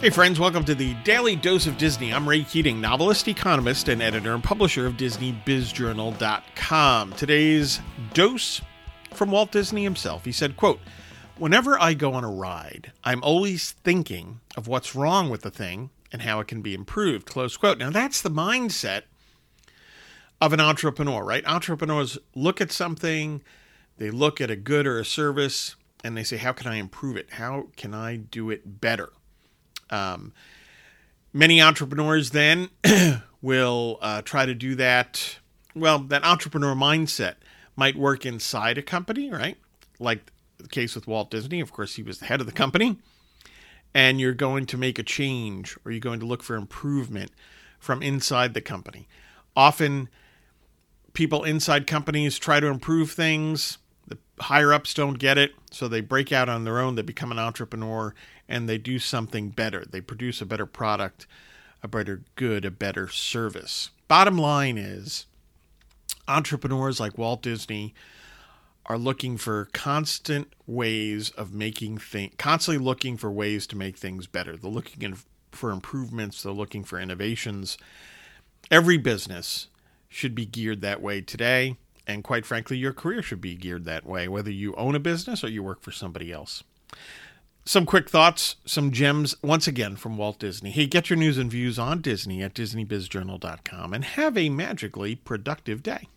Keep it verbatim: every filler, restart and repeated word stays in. Hey friends, welcome to the Daily Dose of Disney. I'm Ray Keating, novelist, economist, and editor and publisher of Disney Biz Journal dot com. Today's dose from Walt Disney himself. He said, quote, "Whenever I go on a ride, I'm always thinking of what's wrong with the thing and how it can be improved," close quote. Now that's the mindset of an entrepreneur, right? Entrepreneurs look at something, they look at a good or a service, and they say, how can I improve it? How can I do it better? Um, many entrepreneurs then will uh, try to do that. Well, that entrepreneur mindset might work inside a company, right? Like the case with Walt Disney. Of course, he was the head of the company. And you're going to make a change, or you're going to look for improvement from inside the company. Often, people inside companies try to improve things. The higher-ups don't get it, so they break out on their own. They become an entrepreneur, and they do something better. They produce a better product, a better good, a better service. Bottom line is, entrepreneurs like Walt Disney are looking for constant ways of making things, constantly looking for ways to make things better. They're looking in, for improvements. They're looking for innovations. Every business should be geared that way today. And quite frankly, your career should be geared that way, whether you own a business or you work for somebody else. Some quick thoughts, some gems, once again, from Walt Disney. Hey, get your news and views on Disney at Disney Biz Journal dot com and have a magically productive day.